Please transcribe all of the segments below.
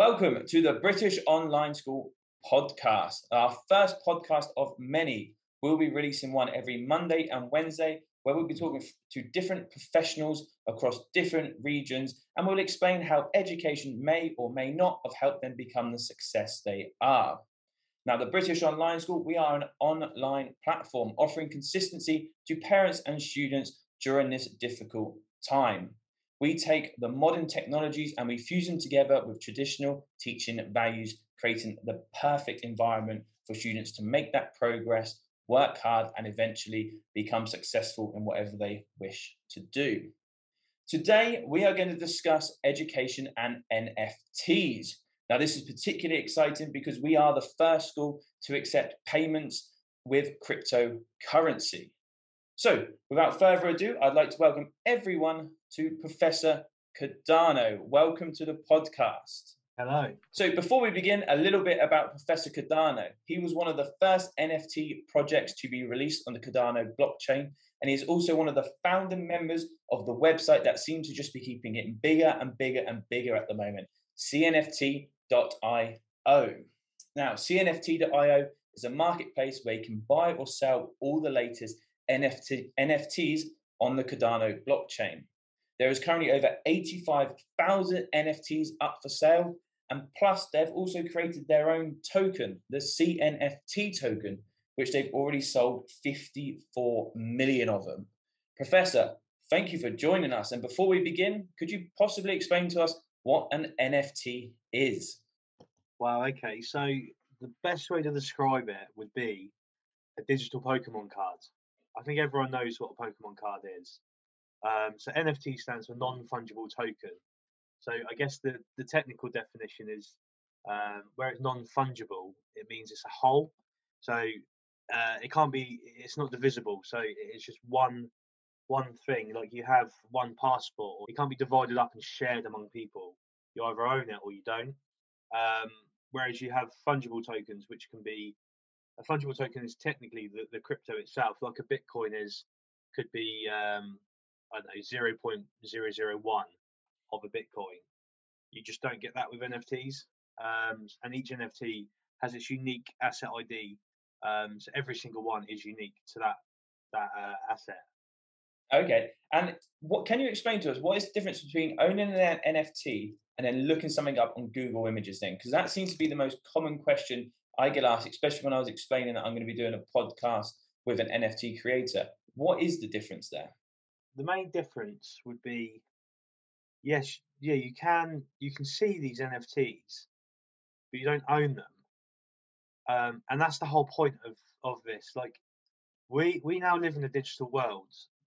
Welcome to the British Online School podcast, our first podcast of many. We'll be releasing one every Monday and Wednesday, where we'll be talking to different professionals across different regions, and we'll explain how education may or may not have helped them become the success they are. Now, the British Online School, we are an online platform offering consistency to parents and students during this difficult time. We take the modern technologies and we fuse them together with traditional teaching values, creating the perfect environment for students to make that progress, work hard, and eventually become successful in whatever they wish to do. Today, we are going to discuss education and NFTs. Now, this is particularly exciting because we are the first school to accept payments with cryptocurrency. So, without further ado, I'd like to welcome everyone to Professor Cardano. Welcome to the podcast. Hello. So before we begin, a little bit about Professor Cardano. He was one of the first NFT projects to be released on the Cardano blockchain, and he's also one of the founding members of the website that seems to just be keeping it bigger and bigger and bigger at the moment, cnft.io. Now, cnft.io is a marketplace where you can buy or sell all the latest NFTs on the Cardano blockchain. There is currently over 85,000 NFTs up for sale, and plus they've also created their own token, the CNFT token, which they've already sold 54 million of them. Professor, thank you for joining us. And before we begin, could you possibly explain to us what an NFT is? Wow, okay. So the best way to describe it would be a digital Pokemon card. I think everyone knows what a Pokemon card is. So NFT stands for non-fungible token. So I guess the technical definition is where it's non-fungible, it means it's a whole. So it can't be, it's not divisible. So it's just one thing. Like you have one passport, or it can't be divided up and shared among people. You either own it or you don't. Whereas you have fungible tokens, which can be, a fungible token is technically the crypto itself. Like a Bitcoin is, could be, I don't know, 0.001 of a Bitcoin. You just don't get that with NFTs. And each NFT has its unique asset ID. So every single one is unique to that asset. Okay. And what can you explain to us? What is the difference between owning an NFT and then looking something up on Google Images then? Because that seems to be the most common question I get asked, especially when I was explaining that I'm going to be doing a podcast with an NFT creator. What is the difference there? The main difference would be, yes, yeah, you can see these NFTs, but you don't own them, and that's the whole point of this. Like, we now live in a digital world.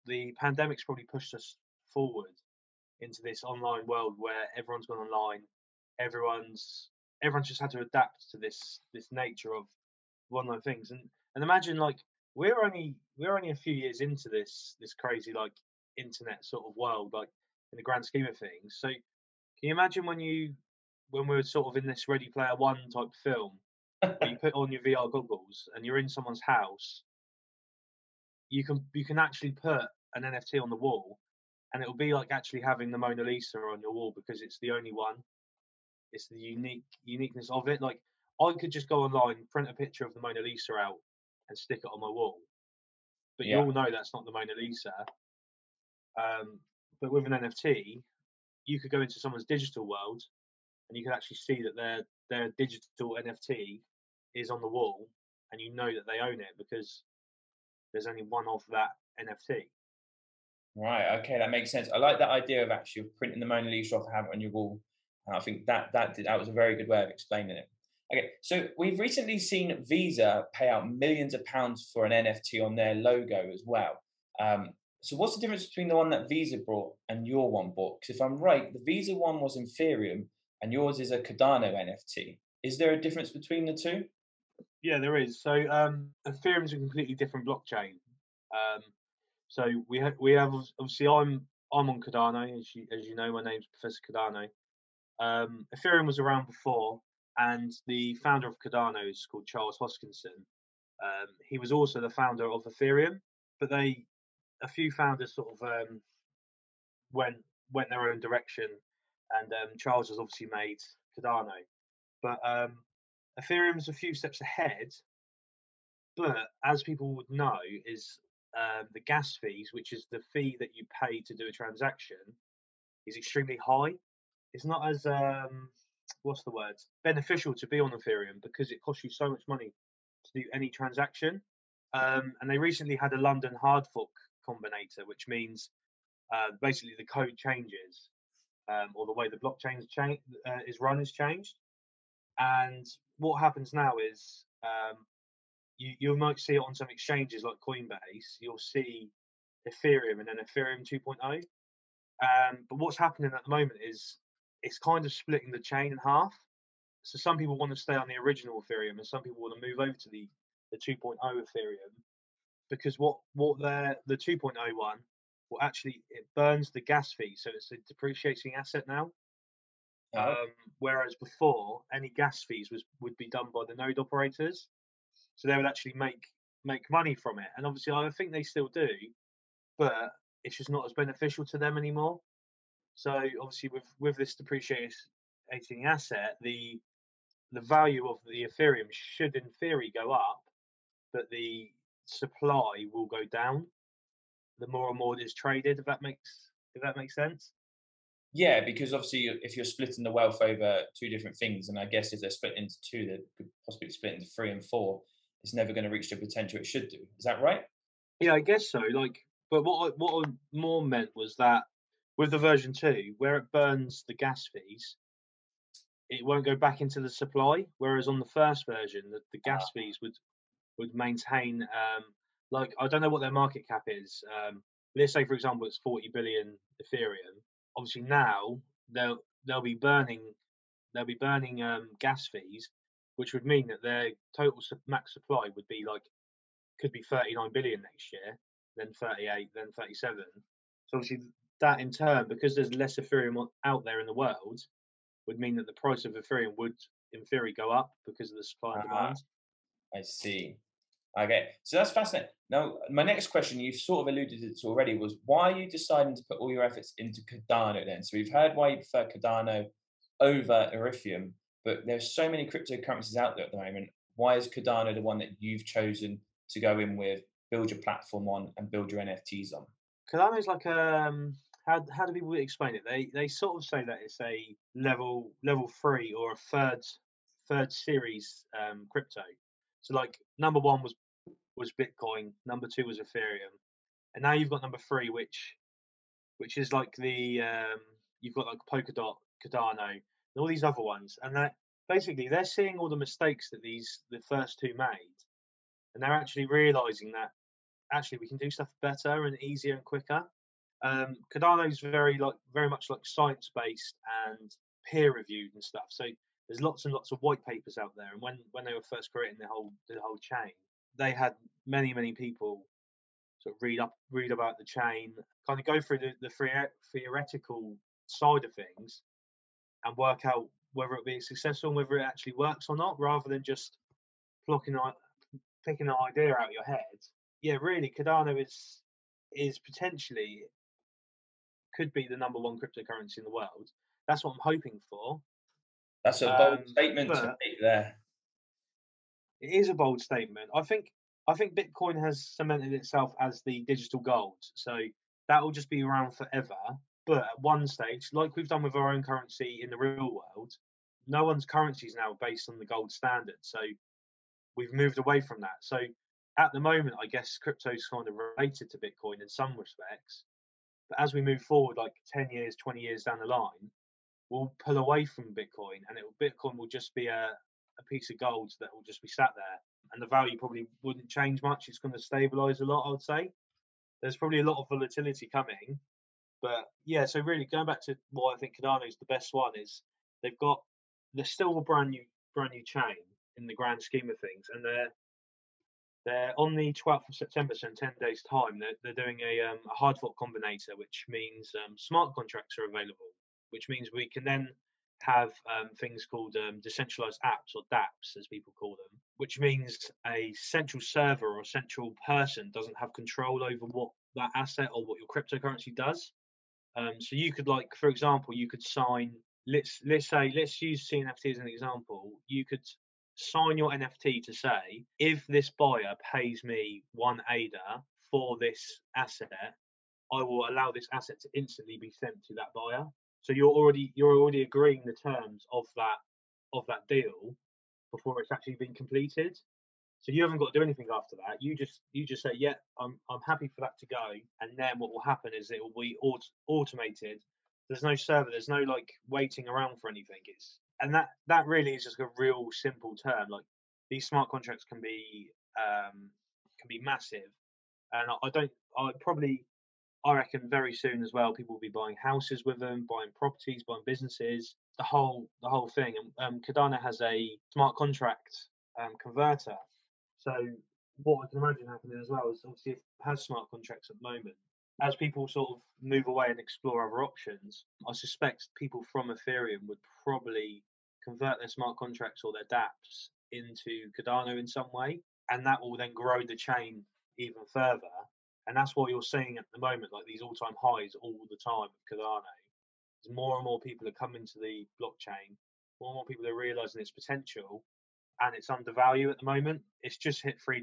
The pandemic's probably pushed us forward into this online world where everyone's gone online. Everyone's just had to adapt to this nature of online things. And imagine, like, we're only a few years into this crazy, like, internet sort of world, like, in the grand scheme of things. So can you imagine when we were sort of in this Ready Player One type film where you put on your VR goggles and you're in someone's house, you can actually put an NFT on the wall and it'll be like actually having the Mona Lisa on your wall, because it's the only one. It's the uniqueness of it. Like, I could just go online, print a picture of the Mona Lisa out and stick it on my wall. But yeah, you all know that's not the Mona Lisa. But with an NFT, you could go into someone's digital world and you could actually see that their digital NFT is on the wall, and you know that they own it because there's only one of that NFT. Right, okay, that makes sense. I like that idea of actually printing the Mona Lisa off and having it on your wall. And I think that was a very good way of explaining it. Okay, so we've recently seen Visa pay out millions of pounds for an NFT on their logo as well. So what's the difference between the one that Visa brought and your one bought? Because if I'm right, the Visa one was Ethereum and yours is a Cardano NFT. Is there a difference between the two? Yeah, there is. So Ethereum is a completely different blockchain. So we have obviously I'm on Cardano, as you know. My name's Professor Cardano. Ethereum was around before. And the founder of Cardano is called Charles Hoskinson. He was also the founder of Ethereum, but a few founders sort of went their own direction. And Charles has obviously made Cardano. But Ethereum's a few steps ahead. But as people would know, is the gas fees, which is the fee that you pay to do a transaction, is extremely high. It's not as beneficial to be on Ethereum because it costs you so much money to do any transaction. And they recently had a London hard fork combinator, which means basically the code changes, or the way the blockchain is run is changed. And what happens now is you might see it on some exchanges like Coinbase. You'll see Ethereum and then Ethereum 2.0. But what's happening at the moment is it's kind of splitting the chain in half. So some people want to stay on the original Ethereum, and some people want to move over to the 2.0 Ethereum, because the 2.0 one will actually, it burns the gas fee, so it's a depreciating asset now. Whereas before, any gas fees would be done by the node operators, so they would actually make money from it. And obviously, I think they still do, but it's just not as beneficial to them anymore. So obviously, with this depreciating asset, the value of the Ethereum should, in theory, go up, but the supply will go down the more and more it is traded. If that makes sense. Yeah, because obviously, if you're splitting the wealth over two different things, and I guess if they're split into two, they could possibly split into three and four. It's never going to reach the potential it should do. Is that right? Yeah, I guess so. Like, but what I more meant was that with the version 2, where it burns the gas fees, it won't go back into the supply. Whereas on the first version, the gas fees would maintain, like, I don't know what their market cap is. Let's say, for example, it's 40 billion Ethereum. Obviously, now they'll be burning gas fees, which would mean that their total max supply would be could be 39 billion next year, then 38, then 37. So obviously, that in turn, because there's less Ethereum out there in the world, would mean that the price of Ethereum would, in theory, go up because of the supply and demand. I see. Okay, so that's fascinating. Now, my next question, you've sort of alluded to this already, was why are you deciding to put all your efforts into Cardano then? So we've heard why you prefer Cardano over Ethereum, but there's so many cryptocurrencies out there at the moment. Why is Cardano the one that you've chosen to go in with, build your platform on, and build your NFTs on? Cardano is like a, how do people explain it? They sort of say that it's a level 3 or a third series crypto. So like number 1 was Bitcoin, number 2 was Ethereum, and now you've got number 3, which is like the you've got like Polkadot, Cardano, and all these other ones, and that basically they're seeing all the mistakes that the first two made, and they're actually realizing that actually we can do stuff better and easier and quicker. Cardano's very much like science based and peer reviewed and stuff. So there's lots and lots of white papers out there. And when they were first creating the whole chain, they had many people sort of read about the chain, kind of go through the theoretical side of things, and work out whether it be successful and whether it actually works or not, rather than just picking an idea out of your head. Yeah, really, Cardano is potentially could be the number one cryptocurrency in the world. That's what I'm hoping for. That's a bold statement to make there. It is a bold statement. I think Bitcoin has cemented itself as the digital gold, so that will just be around forever. But at one stage, like we've done with our own currency in the real world, no one's currency is now based on the gold standard, so we've moved away from that. So at the moment, I guess crypto is kind of related to Bitcoin in some respects. But as we move forward, like 10 years, 20 years down the line, we'll pull away from Bitcoin, and Bitcoin will just be a piece of gold that will just be sat there. And the value probably wouldn't change much. It's going to stabilize a lot, I would say. There's probably a lot of volatility coming. But yeah, so really going back to why I think Cardano is the best one is they're still a brand new chain in the grand scheme of things. And they're on the 12th of September, so in 10 days' time, they're doing a hard fork combinator, which means smart contracts are available, which means we can then have things called decentralized apps, or DApps, as people call them, which means a central server or a central person doesn't have control over what that asset or what your cryptocurrency does. So you could, for example, you could sign let's use CNFT as an example. You could sign your NFT to say, if this buyer pays me 1 ADA for this asset, I will allow this asset to instantly be sent to that buyer. So you're already agreeing the terms of that deal before it's actually been completed. So you haven't got to do anything after that. You just say, yeah, I'm happy for that to go, and then what will happen is it will be automated. There's no server. There's no like waiting around for anything. That really is just a real simple term. Like, these smart contracts can be massive, and I reckon very soon as well, people will be buying houses with them, buying properties, buying businesses, the whole thing. And Cardano has a smart contract converter. So what I can imagine happening as well is, obviously, it has smart contracts at the moment. As people sort of move away and explore other options, I suspect people from Ethereum would probably convert their smart contracts or their DApps into Cardano in some way, and that will then grow the chain even further. And that's what you're seeing at the moment, like these all-time highs all the time with Cardano. More and more people are coming to the blockchain. More and more people are realizing its potential, and it's undervalued at the moment. It's just hit $3,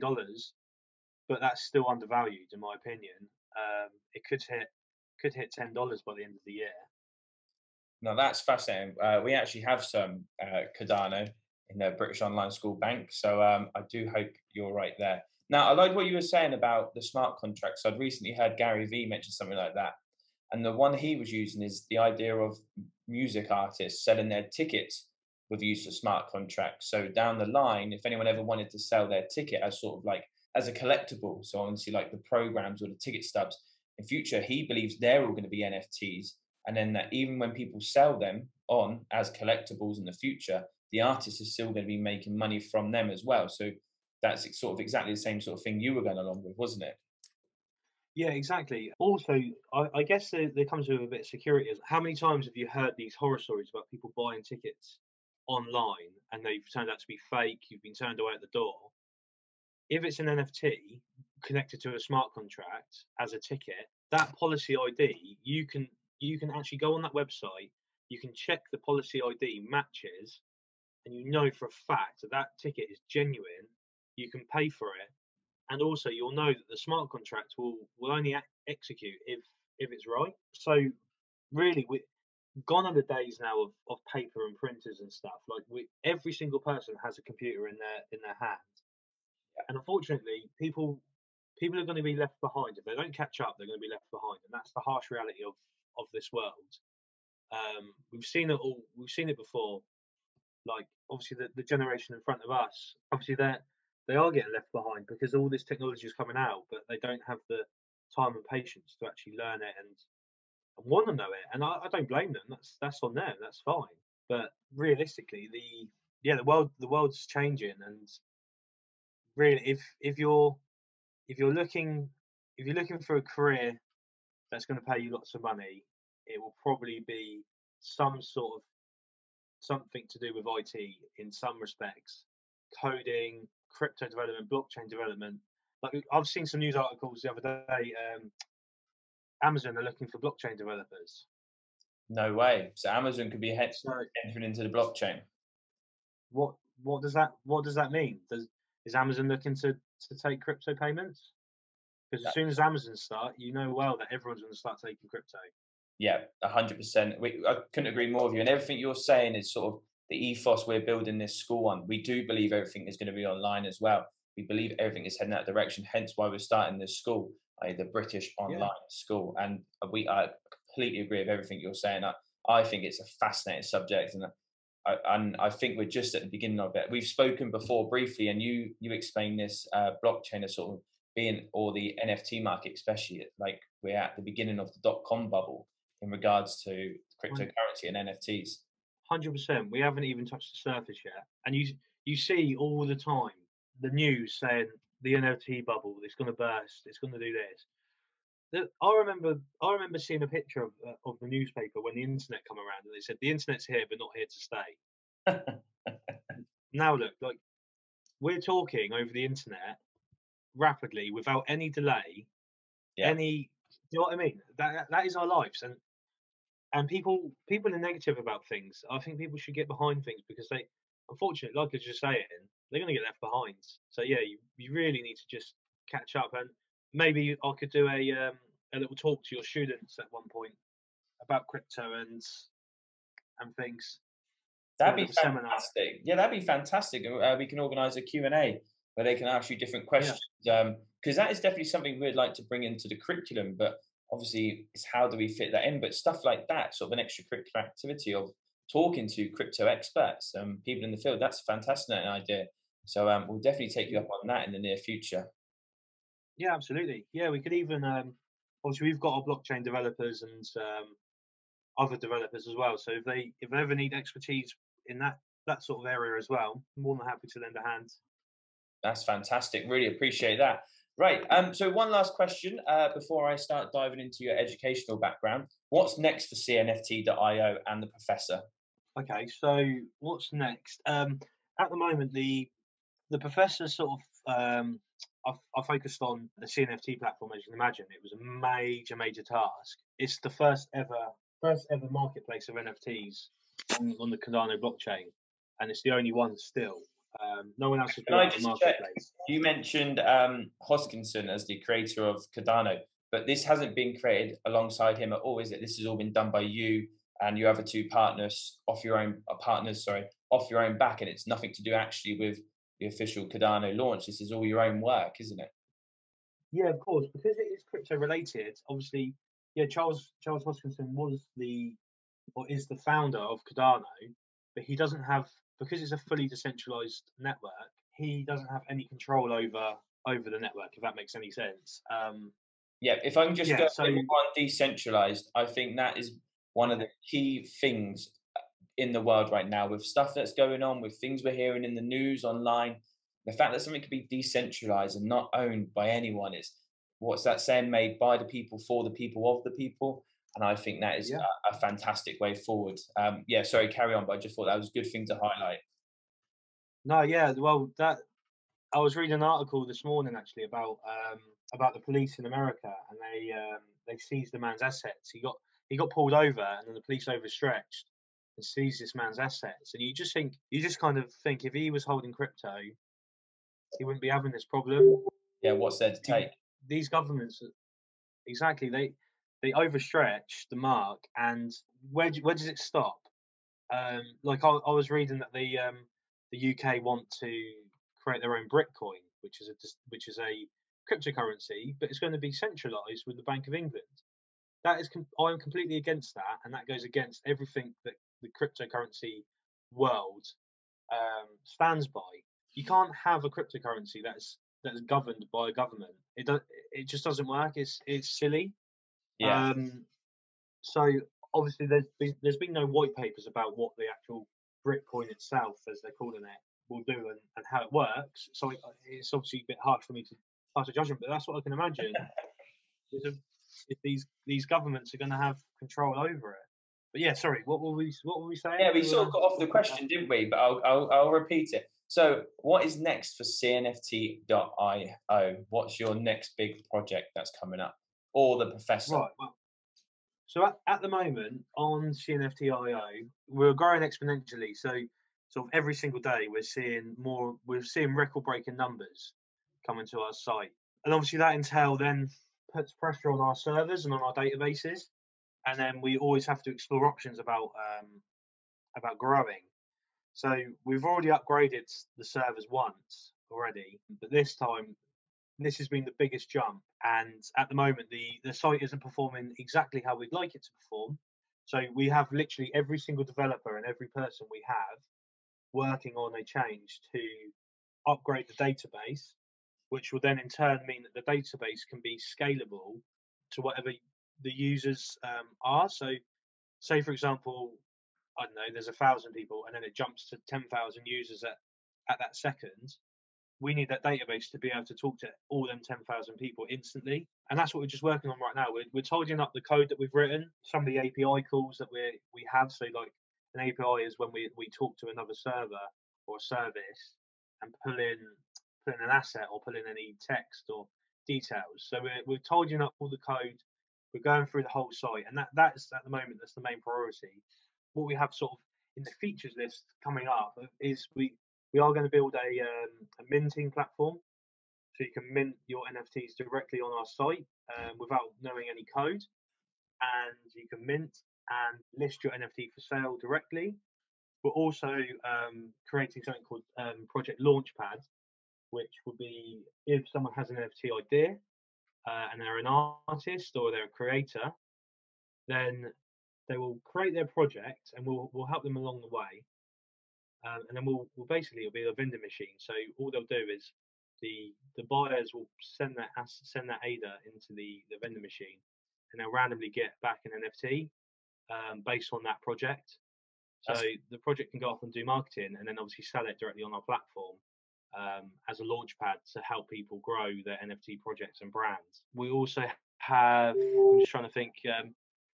but that's still undervalued, in my opinion. It could hit $10 by the end of the year. Now, that's fascinating. We actually have some Cardano in the British Online School Bank, so I do hope you're right there. Now, I like what you were saying about the smart contracts. I'd recently heard Gary Vee mention something like that. And the one he was using is the idea of music artists selling their tickets with the use of smart contracts. So down the line, if anyone ever wanted to sell their ticket as sort of like as a collectible, so obviously like the programs or the ticket stubs, in future, he believes they're all going to be NFTs. And then that even when people sell them on as collectibles in the future, the artist is still going to be making money from them as well. So that's sort of exactly the same sort of thing you were going along with, wasn't it? Yeah, exactly. Also, I guess there comes with a bit of security. How many times have you heard these horror stories about people buying tickets online and they've turned out to be fake, you've been turned away at the door? If it's an NFT connected to a smart contract as a ticket, that policy ID, you can actually go on that website, you can check the policy ID matches, and you know for a fact that ticket is genuine. You can pay for it, and also you'll know that the smart contract will only execute if it's right. So really, we're gone are the days now of paper and printers and stuff. Like, every single person has a computer in their hand, and unfortunately, people are going to be left behind. If they don't catch up, they're going to be left behind, and that's the harsh reality of this world. We've seen it all. We've seen it before. Like, obviously, the generation in front of us, obviously they are getting left behind because all this technology is coming out, but they don't have the time and patience to actually learn it and want to know it. And I don't blame them. That's on them. That's fine. But realistically, the world's changing. And really, if you're looking for a career that's going to pay you lots of money, it will probably be some sort of something to do with IT in some respects. Coding, crypto development, blockchain development. Like, I've seen some news articles the other day. Amazon are looking for blockchain developers. No way. So Amazon could be entering into the blockchain. What does that mean? Is Amazon looking to take crypto payments? Because as soon as Amazon start, you know well that everyone's going to start taking crypto. Yeah, 100%. I couldn't agree more with you. And everything you're saying is sort of the ethos we're building this school on. We do believe everything is going to be online as well. We believe everything is heading that direction, hence why we're starting this school, the British Online School. And I completely agree with everything you're saying. I think it's a fascinating subject, and I think we're just at the beginning of it. We've spoken before briefly, and you explained this blockchain as sort of being, or the NFT market especially, like we're at the beginning of the dot-com bubble in regards to cryptocurrency and NFTs. 100%. We haven't even touched the surface yet. And you see all the time the news saying the NFT bubble, it's going to burst, it's going to do this. I remember seeing a picture of the newspaper when the internet came around, and they said the internet's here but not here to stay. Now look, like, we're talking over the internet rapidly without any delay. Yeah. Any, you know what I mean? That is our lives, and And people are negative about things. I think people should get behind things because they, unfortunately, like I was just saying, they're going to get left behind. So yeah, you really need to just catch up. And maybe I could do a little talk to your students at one point about crypto and things. That'd be fantastic. Seminar. Yeah, that'd be fantastic. We can organise a Q&A where they can ask you different questions. Yeah. Because that is definitely something we'd like to bring into the curriculum, but obviously it's how do we fit that in, but stuff like that, sort of an extracurricular activity of talking to crypto experts and people in the field. That's a fantastic idea. So we'll definitely take you up on that in the near future. Yeah, absolutely. Yeah, we could even, obviously we've got our blockchain developers and other developers as well. So if they ever need expertise in that sort of area as well, I'm more than happy to lend a hand. That's fantastic. Really appreciate that. Right. So one last question before I start diving into your educational background. What's next for CNFT.io and the Professor? Okay, so what's next? At the moment, the Professor sort of I focused on the CNFT platform, as you can imagine. It was a major task. It's the first ever marketplace of NFTs on the Cardano blockchain, and it's the only one still. No one else has been on the marketplace. You mentioned Hoskinson as the creator of Cardano, but this hasn't been created alongside him at all, is it? This has all been done by you and your other two partners off your own back, and it's nothing to do actually with the official Cardano launch. This is all your own work, isn't it? Yeah, of course, because it is crypto related. Obviously, yeah, Charles Hoskinson is the founder of Cardano, but he doesn't have. Because it's a fully decentralized network, he doesn't have any control over the network, if that makes any sense. Yeah, if I'm just going on decentralized, I think that is one of the key things in the world right now, with stuff that's going on, with things we're hearing in the news, online. The fact that something could be decentralized and not owned by anyone is, what's that saying, made by the people, for the people, of the people. And I think that is a fantastic way forward. Yeah, sorry, carry on, but I just thought that was a good thing to highlight. No, yeah, well, I was reading an article this morning actually about the police in America, and they seized the man's assets. He got pulled over, and then the police overstretched and seized this man's assets. And you just kind of think, if he was holding crypto, he wouldn't be having this problem. Yeah, what's there to take? These governments, exactly, they overstretch the mark, and where does it stop? Like I was reading that the UK want to create their own Britcoin, which is a cryptocurrency, but it's going to be centralised with the Bank of England. That is, I'm completely against that, and that goes against everything that the cryptocurrency world stands by. You can't have a cryptocurrency that's governed by a government. It just doesn't work. It's silly. Yeah. So obviously there's been no white papers about what the actual Britcoin itself, as they're calling it, will do and how it works. So it's obviously a bit hard for me to pass a judgment, but that's what I can imagine. If these governments are going to have control over it. But yeah, sorry, what were we saying? Yeah, we sort of got off the question, didn't we? But I'll repeat it. So what is next for CNFT.io? What's your next big project that's coming up? Or the Professor? Right. Well, so at the moment on CNFT.io, we're growing exponentially. So sort of every single day we're seeing record-breaking numbers coming to our site. And obviously that entail then puts pressure on our servers and on our databases. And then we always have to explore options about growing. So we've already upgraded the servers once already, but this time, this has been the biggest jump, and at the moment the site isn't performing exactly how we'd like it to perform. So we have literally every single developer and every person we have working on a change to upgrade the database, which will then in turn mean that the database can be scalable to whatever the users are. So say, for example, I don't know, there's 1,000 people, and then it jumps to 10,000 users at that second. We need that database to be able to talk to all them 10,000 people instantly. And that's what we're just working on right now. We're tidying up the code that we've written, some of the API calls that we have. So like an API is when we talk to another server or a service and pull in an asset or pull in any text or details. So we're tidying up all the code We're going through the whole site, and that's at the moment, that's the main priority. What we have sort of in the features list coming up is we are going to build a minting platform, so you can mint your NFTs directly on our site without knowing any code, and you can mint and list your NFT for sale directly. We're also creating something called Project Launchpad, which would be if someone has an NFT idea and they're an artist or they're a creator, then they will create their project and we'll help them along the way. And then we'll basically, it'll be a vendor machine. So all they'll do is the buyers will send that ADA into the vendor machine, and they'll randomly get back an NFT based on that project. So the project can go off and do marketing, and then obviously sell it directly on our platform as a launch pad to help people grow their NFT projects and brands. We also have, I'm just trying to think, so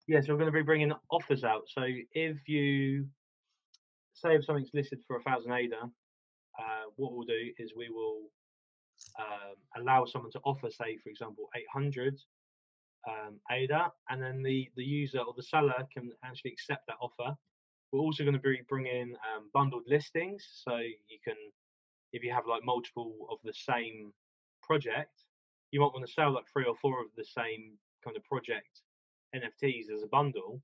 we're going to be bringing offers out. So if you say if something's listed for 1,000 ADA, what we'll do is we will allow someone to offer, say, for example, 800 ADA, and then the user or the seller can actually accept that offer. We're also going to be bringing bundled listings, so you can, if you have like multiple of the same project, you might want to sell like 3 or 4 of the same kind of project NFTs as a bundle,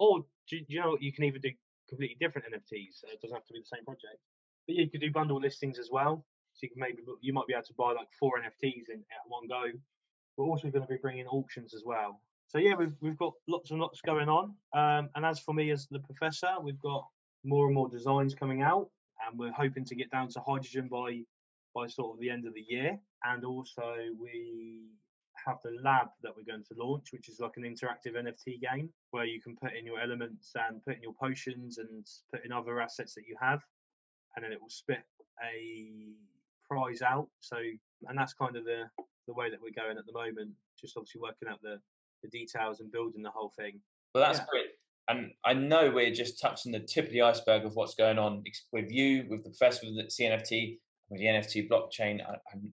or do you know, you can even do completely different NFTs. It doesn't have to be the same project, but you could do bundle listings as well. So you can maybe, you might be able to buy like 4 NFTs at one go. We're also going to be bringing auctions as well. So yeah, we've got lots and lots going on. And as for me as the professor, we've got more and more designs coming out, and we're hoping to get down to hydrogen by sort of the end of the year. And also we have the lab that we're going to launch, which is like an interactive NFT game where you can put in your elements and put in your potions and put in other assets that you have, and then it will spit a prize out. So, and that's kind of the way that we're going at the moment, just obviously working out the details and building the whole thing. Well, that's great. And I know we're just touching the tip of the iceberg of what's going on with you, with the professor, with the CNFT, with the NFT blockchain.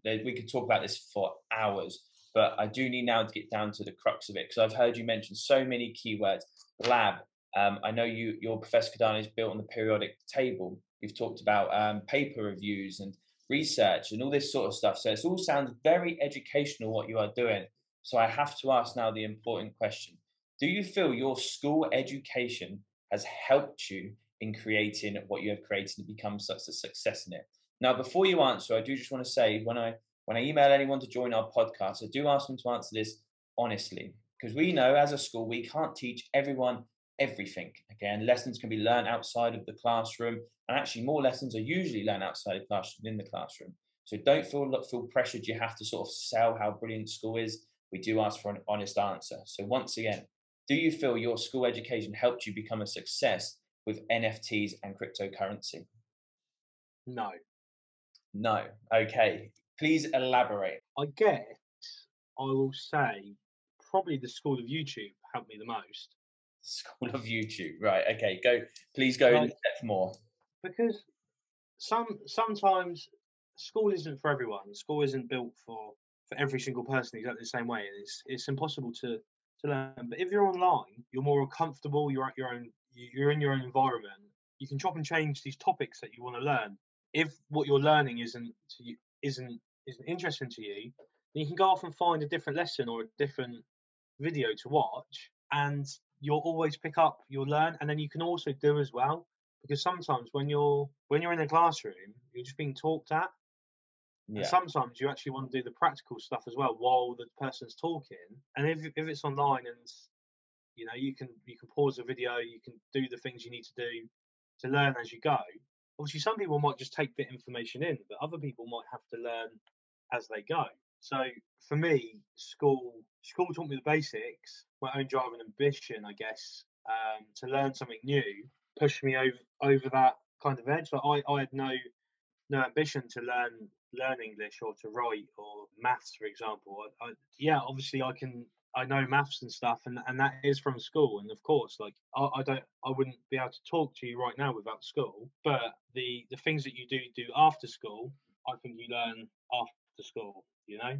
We could talk about this for hours, but I do need now to get down to the crux of it, because I've heard you mention so many keywords. Lab. I know your Professor Cardano is built on the periodic table. You've talked about paper reviews and research and all this sort of stuff. So it all sounds very educational, what you are doing. So I have to ask now the important question. Do you feel your school education has helped you in creating what you have created and become such a success in it? Now, before you answer, I do just want to say, when I email anyone to join our podcast, I do ask them to answer this honestly, because we know as a school, we can't teach everyone everything. Again, lessons can be learned outside of the classroom, and actually more lessons are usually learned outside of classroom than in the classroom. So don't feel pressured. You have to sort of sell how brilliant school is. We do ask for an honest answer. So once again, do you feel your school education helped you become a success with NFTs and cryptocurrency? No. No. Okay. Please elaborate. I guess I will say probably the School of YouTube helped me the most. School of YouTube, right? Okay, go. Please go into depth more. Because sometimes school isn't for everyone. School isn't built for every single person exactly the same way. It's impossible to learn. But if you're online, you're more comfortable. You're in your own environment. You can chop and change these topics that you want to learn. If what you're learning isn't interesting to you, then you can go off and find a different lesson or a different video to watch, and you'll always pick up, you'll learn, and then you can also do as well. Because sometimes when you're in a classroom, you're just being talked at. Yeah. And sometimes you actually want to do the practical stuff as well while the person's talking. And if it's online, and you know, you can pause the video, you can do the things you need to do to learn as you go. Obviously, some people might just take bit information in, but other people might have to learn as they go. So for me, school taught me the basics, my own drive and ambition, I guess, to learn something new, pushed me over that kind of edge. Like I had no ambition to learn English or to write or maths, for example. Obviously I know maths and stuff, and that is from school. And of course, like I wouldn't be able to talk to you right now without school. But the things that you do after school, I think you learn after school, you know?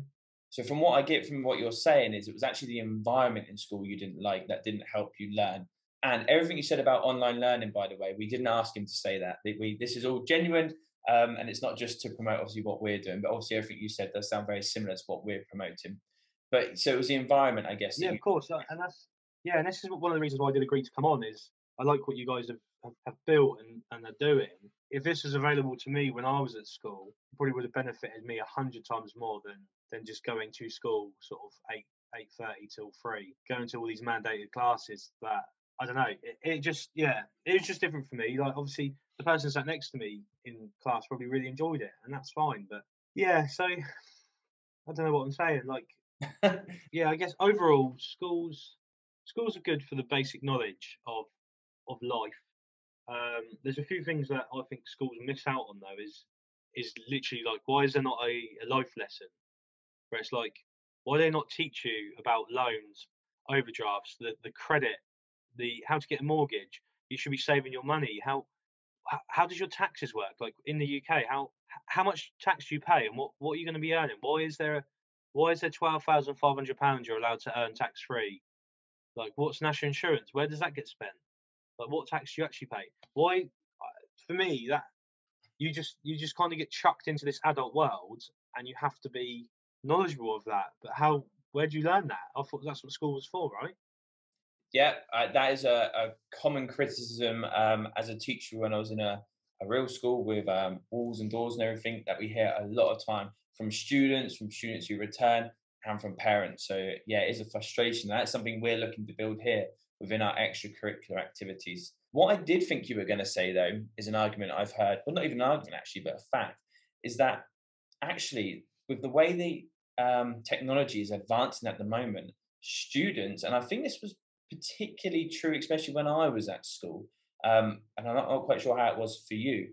So from what I get from what you're saying is it was actually the environment in school you didn't like that didn't help you learn. And everything you said about online learning, by the way, we didn't ask him to say that. This is all genuine, and it's not just to promote, obviously, what we're doing, but obviously everything you said does sound very similar to what we're promoting. But so it was the environment, I guess. Yeah, of course. And that's, yeah, and this is one of the reasons why I did agree to come on is I like what you guys have built and are doing. If this was available to me when I was at school, it probably would have benefited me 100 times more than just going to school sort of 8:30 till 3, going to all these mandated classes that, I don't know, it just, yeah, it was just different for me. Like, obviously, the person sat next to me in class probably really enjoyed it, and that's fine. But, yeah, so I don't know what I'm saying. Like, yeah, I guess overall, schools are good for the basic knowledge of life. There's a few things that I think schools miss out on, though, is literally, like, why is there not a life lesson? Where it's like, why do they not teach you about loans, overdrafts, the credit, how to get a mortgage? You should be saving your money. How does your taxes work? Like in the UK, how much tax do you pay, and what are you going to be earning? Why is there £12,500 you're allowed to earn tax free? Like, what's national insurance? Where does that get spent? Like, what tax do you actually pay? Why? For me, that you just kind of get chucked into this adult world, and you have to be knowledgeable of that. But where do you learn that? I thought that's what school was for, right? Yeah, that is a common criticism as a teacher when I was in a real school with walls and doors and everything, that we hear a lot of time from students who return and from parents. So, yeah, it is a frustration. That's something we're looking to build here within our extracurricular activities. What I did think you were going to say, though, is an argument I've heard, well, not even an argument, actually, but a fact, is that actually with the way the technology is advancing at the moment, students, and I think this was particularly true, especially when I was at school, and I'm not quite sure how it was for you,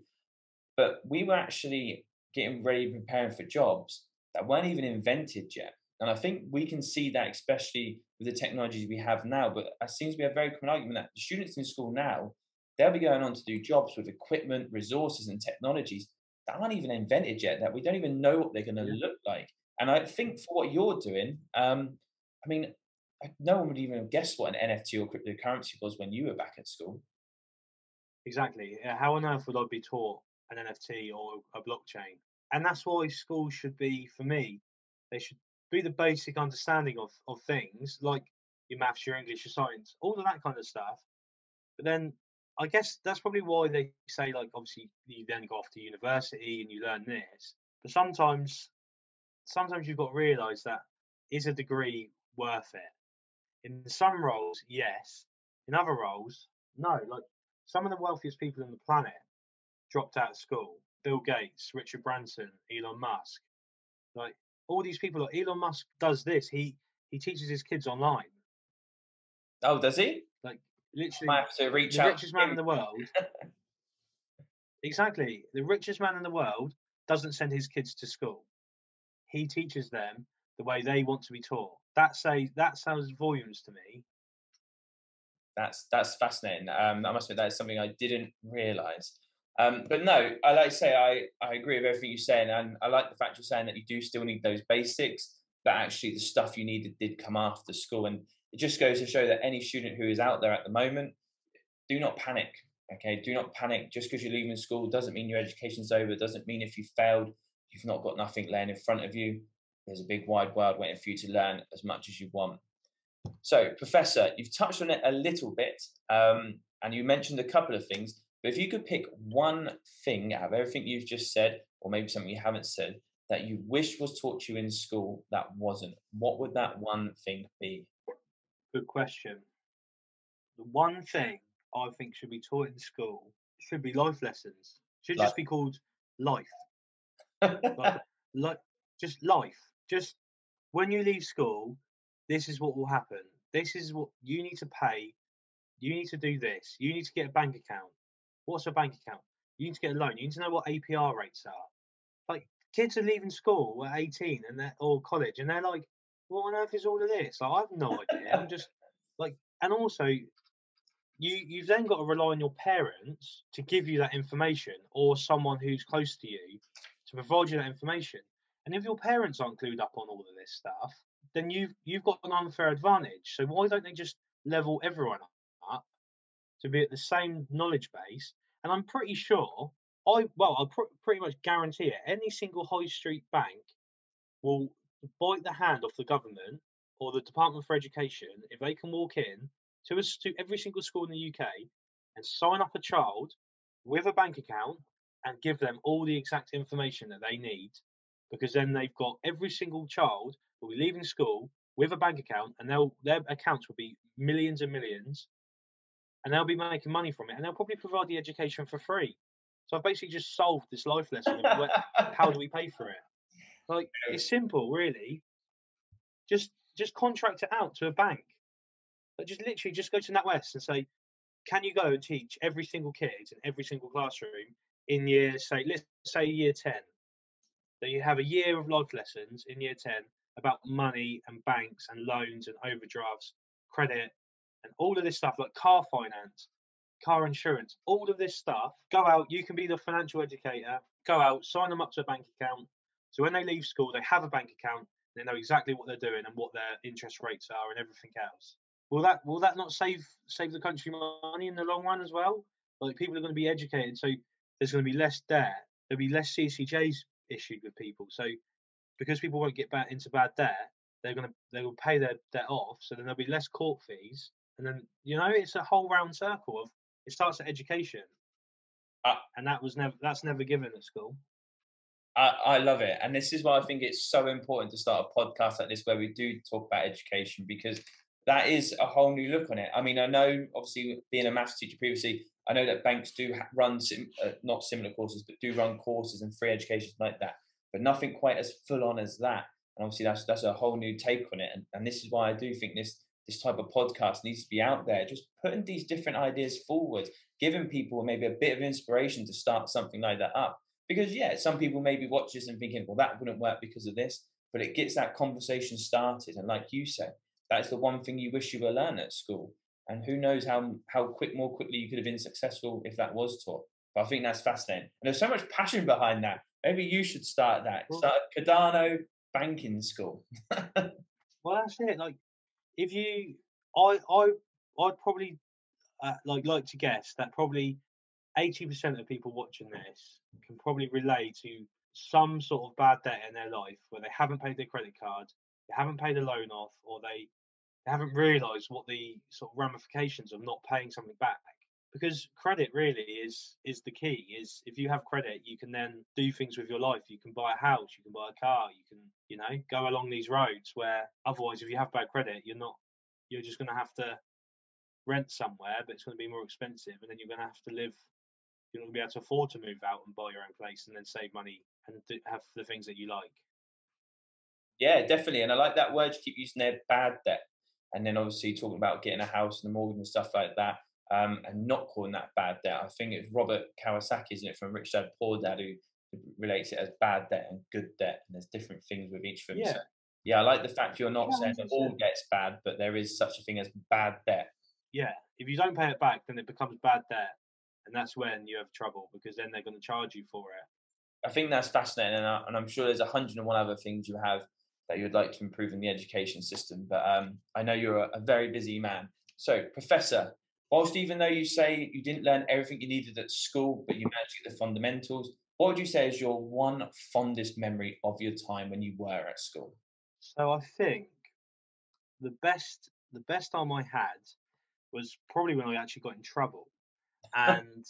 but we were actually getting ready, preparing for jobs that weren't even invented yet. And I think we can see that, especially with the technologies we have now, but it seems to be a very common argument that the students in school now, they'll be going on to do jobs with equipment, resources, and technologies that aren't even invented yet, that we don't even know what they're going to look like. And I think for what you're doing, I mean, no one would even have guessed what an NFT or cryptocurrency was when you were back at school. Exactly. How on earth would I be taught an NFT or a blockchain? And that's why school should be, for me, they should be the basic understanding of things like your maths, your English, your science, all of that kind of stuff. But then I guess that's probably why they say, like, obviously you then go off to university and you learn this. But sometimes you've got to realise that is a degree worth it? In some roles, yes. In other roles, no. Like, some of the wealthiest people on the planet dropped out of school. Bill Gates, Richard Branson, Elon Musk. Like, all these people, like, Elon Musk does this. He teaches his kids online. Oh, does he? Like, literally, I have to reach the richest man in the world. Exactly. The richest man in the world doesn't send his kids to school. He teaches them the way they want to be taught. That sounds volumes to me. That's fascinating. I must admit, that is something I didn't realise. But no, I like to say I agree with everything you're saying, and I like the fact you're saying that you do still need those basics, but actually the stuff you needed did come after school. And it just goes to show that any student who is out there at the moment, do not panic. Okay, do not panic. Just because you're leaving school doesn't mean your education's over, doesn't mean if you failed, you've not got nothing laying in front of you. There's a big wide world waiting for you to learn as much as you want. So, Professor, you've touched on it a little bit, and you mentioned a couple of things, but if you could pick one thing out of everything you've just said, or maybe something you haven't said, that you wish was taught to you in school that wasn't, what would that one thing be? Good question. The one thing I think should be taught in school should be life lessons. Should just be called life. Just life. Just when you leave school, this is what will happen. This is what you need to pay. You need to do this. You need to get a bank account. What's a bank account? You need to get a loan. You need to know what APR rates are. Like, kids are leaving school at 18 and or college, and they're like, "What on earth is all of this?" Like, I have no idea. I'm just like, and also, you've then got to rely on your parents to give you that information, or someone who's close to you to provide you that information. And if your parents aren't clued up on all of this stuff, then you've got an unfair advantage. So why don't they just level everyone up to be at the same knowledge base? And I'm pretty sure, I'll pretty much guarantee it, any single high street bank will bite the hand off the government or the Department for Education if they can walk in to every single school in the UK and sign up a child with a bank account and give them all the exact information that they need, because then they've got every single child will be leaving school with a bank account, and their accounts will be millions and millions, and they'll be making money from it, and they'll probably provide the education for free. So I've basically just solved this life lesson of how do we pay for it? Like, it's simple, really. Just contract it out to a bank. Like, just literally just go to NatWest and say, can you go and teach every single kid in every single classroom in year, let's say year 10? So you have a year of life lessons in year 10 about money and banks and loans and overdrafts, credit and all of this stuff, like car finance, car insurance, all of this stuff. Go out, you can be the financial educator, go out, sign them up to a bank account. So when they leave school, they have a bank account, they know exactly what they're doing and what their interest rates are and everything else. Will that not save the country money in the long run as well? Like, people are going to be educated, so there's going to be less debt. There'll be less CCJs issued with people. So because people won't get back into bad debt, they will pay their debt off. So then there'll be less court fees, and then it's a whole round circle of it starts at education, and that's never given at school. I love it. And this is why I think it's so important to start a podcast like this where we do talk about education, because that is a whole new look on it. I mean, I know, obviously, being a maths teacher previously, I know that banks do run, not similar courses, but do run courses and free education like that, but nothing quite as full on as that. And obviously, that's a whole new take on it. And this is why I do think this type of podcast needs to be out there, just putting these different ideas forward, giving people maybe a bit of inspiration to start something like that up. Because, yeah, some people maybe watch this and thinking, well, that wouldn't work because of this, but it gets that conversation started. And like you said, that's the one thing you wish you were learned at school. And who knows how quickly you could have been successful if that was taught. But I think that's fascinating. And there's so much passion behind that. Maybe you should start that. Start a Cardano banking school. Well, that's it. Like, if you, I'd probably like to guess that probably 80% of people watching this can probably relate to some sort of bad debt in their life where they haven't paid their credit card, they haven't paid a loan off, or they haven't realised what the sort of ramifications of not paying something back. Because credit really is the key. Is if you have credit, you can then do things with your life. You can buy a house, you can buy a car, you can go along these roads where otherwise, if you have bad credit, you're just going to have to rent somewhere, but it's going to be more expensive, and then you're going to have to live. You're not going to be able to afford to move out and buy your own place and then save money and have the things that you like. Yeah, definitely. And I like that word you keep using there, bad debt. And then obviously talking about getting a house and a mortgage and stuff like that, and not calling that bad debt. I think it's Robert Kawasaki, isn't it, from Rich Dad Poor Dad, who relates it as bad debt and good debt. And there's different things with each of them. Yeah, so, yeah, I like the fact you're not saying that all debt's bad, but there is such a thing as bad debt. Yeah, if you don't pay it back, then it becomes bad debt. And that's when you have trouble, because then they're going to charge you for it. I think that's fascinating. And I'm sure there's 101 other things you have that you'd like to improve in the education system. But I know you're a very busy man. So, Professor, whilst even though you say you didn't learn everything you needed at school, but you managed to get the fundamentals, what would you say is your one fondest memory of your time when you were at school? So I think the best time I had was probably when I actually got in trouble. And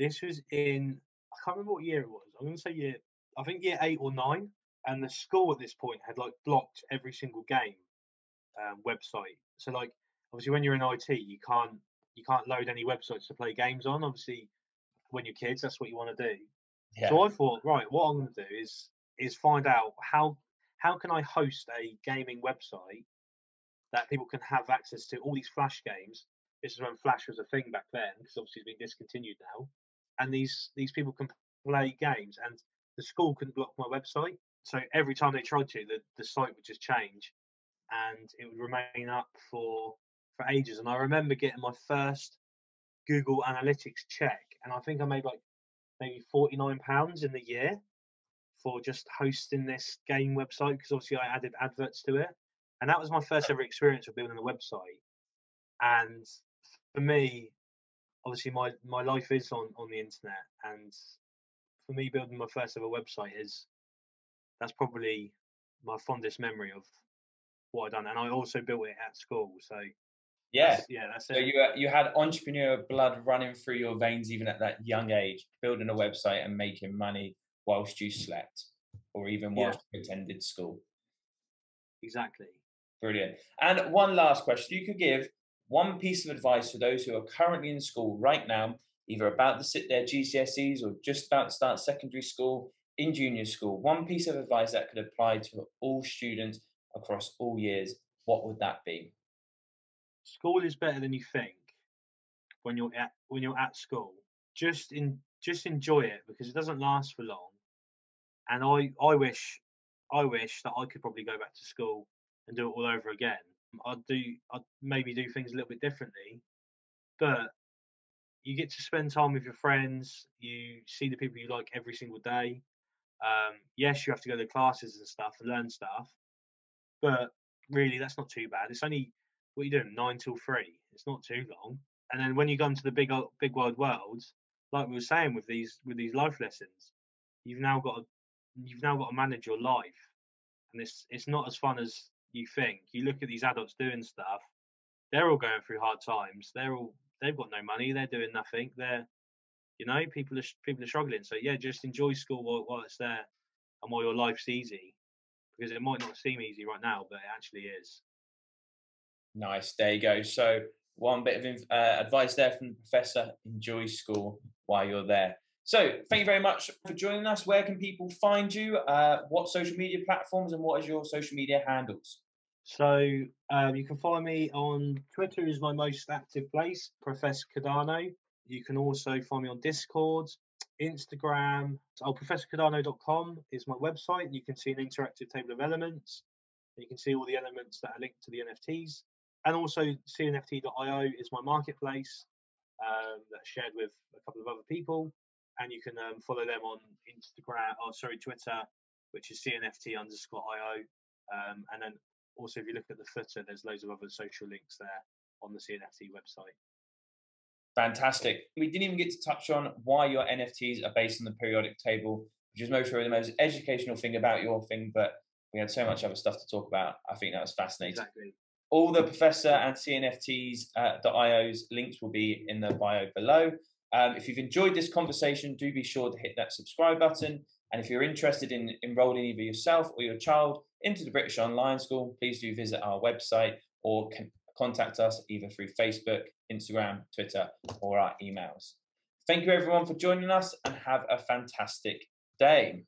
this was in, I can't remember what year it was. I'm going to say year 8 or 9. And the school at this point had blocked every single game website. So obviously when you're in IT, you can't load any websites to play games on. Obviously when you're kids, that's what you want to do. Yeah. So I thought, right, what I'm going to do is find out how can I host a gaming website that people can have access to all these Flash games. This is when Flash was a thing back then, because obviously it's been discontinued now. And these people can play games, and the school couldn't block my website. So every time they tried to, the site would just change, and it would remain up for ages. And I remember getting my first Google Analytics check, and I think I made maybe £49 in the year for just hosting this game website, because obviously I added adverts to it. And that was my first ever experience with building a website. And for me, obviously my life is on the internet. And for me, building my first ever website that's probably my fondest memory of what I've done. And I also built it at school. So yeah, that's it. So you had entrepreneur blood running through your veins, even at that young age, building a website and making money whilst you slept, or even whilst you attended school. Exactly. Brilliant. And one last question. You could give one piece of advice for those who are currently in school right now, either about to sit their GCSEs or just about to start secondary school, in junior school, one piece of advice that could apply to all students across all years, what would that be? School is better than you think when you're at school. Just enjoy it, because it doesn't last for long. And I wish that I could probably go back to school and do it all over again. I'd maybe do things a little bit differently, but you get to spend time with your friends. You see the people you like every single day. Yes, you have to go to classes and stuff and learn stuff, but really that's not too bad. It's only, what are you doing, 9 till 3? It's not too long. And then when you go into the big wide world, like we were saying with these life lessons, you've now got to manage your life, and it's not as fun as you think. You look at these adults doing stuff; they're all going through hard times. They've got no money. They're doing nothing. People are struggling. So yeah, just enjoy school while it's there and while your life's easy, because it might not seem easy right now, but it actually is. Nice. There you go. So one bit of advice there from the professor: enjoy school while you're there. So thank you very much for joining us. Where can people find you? What social media platforms, and what is your social media handles? So you can find me on Twitter, is my most active place, Professor Cardano. You can also find me on Discord, Instagram. ProfessorCardano.com is my website, and you can see an interactive table of elements. You can see all the elements that are linked to the NFTs. And also cnft.io is my marketplace that's shared with a couple of other people. And you can follow them on Twitter, which is cnft_io. And then also, if you look at the footer, there's loads of other social links there on the CNFT website. Fantastic. We didn't even get to touch on why your NFTs are based on the periodic table, which is most probably the most educational thing about your thing, but we had so much other stuff to talk about. I think that was fascinating. Exactly. All the Professor and CNFTs.io's links will be in the bio below. If you've enjoyed this conversation, do be sure to hit that subscribe button. And if you're interested in enrolling either yourself or your child into the British Online School, please do visit our website or contact us either through Facebook, Instagram, Twitter, or our emails. Thank you everyone for joining us, and have a fantastic day.